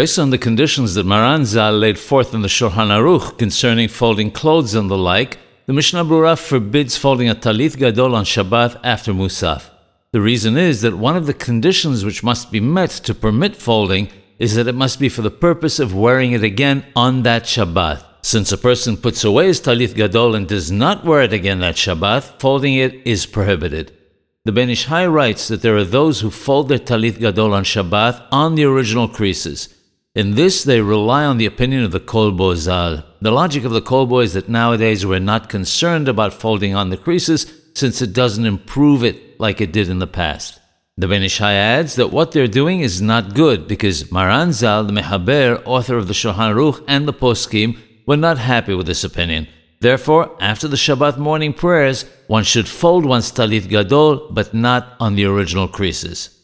Based on the conditions that Maran Zal laid forth in the Shulchan Aruch concerning folding clothes and the like, the Mishnah Berurah forbids folding a Tallit Gadol on Shabbat after Musaf. The reason is that one of the conditions which must be met to permit folding is that it must be for the purpose of wearing it again on that Shabbat. Since a person puts away his Tallit Gadol and does not wear it again that Shabbat, folding it is prohibited. The Ben Ish Chai writes that there are those who fold their Tallit Gadol on Shabbat on the original creases. In this, they rely on the opinion of the Kolbo Zal. The logic of the Kolbo is that nowadays we're not concerned about folding on the creases since it doesn't improve it like it did in the past. The Ben Ish Chai adds that what they're doing is not good because Maran Zal, the Mechaber, author of the Shulchan Aruch and the Poskim, were not happy with this opinion. Therefore, after the Shabbat morning prayers, one should fold one's Tallit Gadol, but not on the original creases.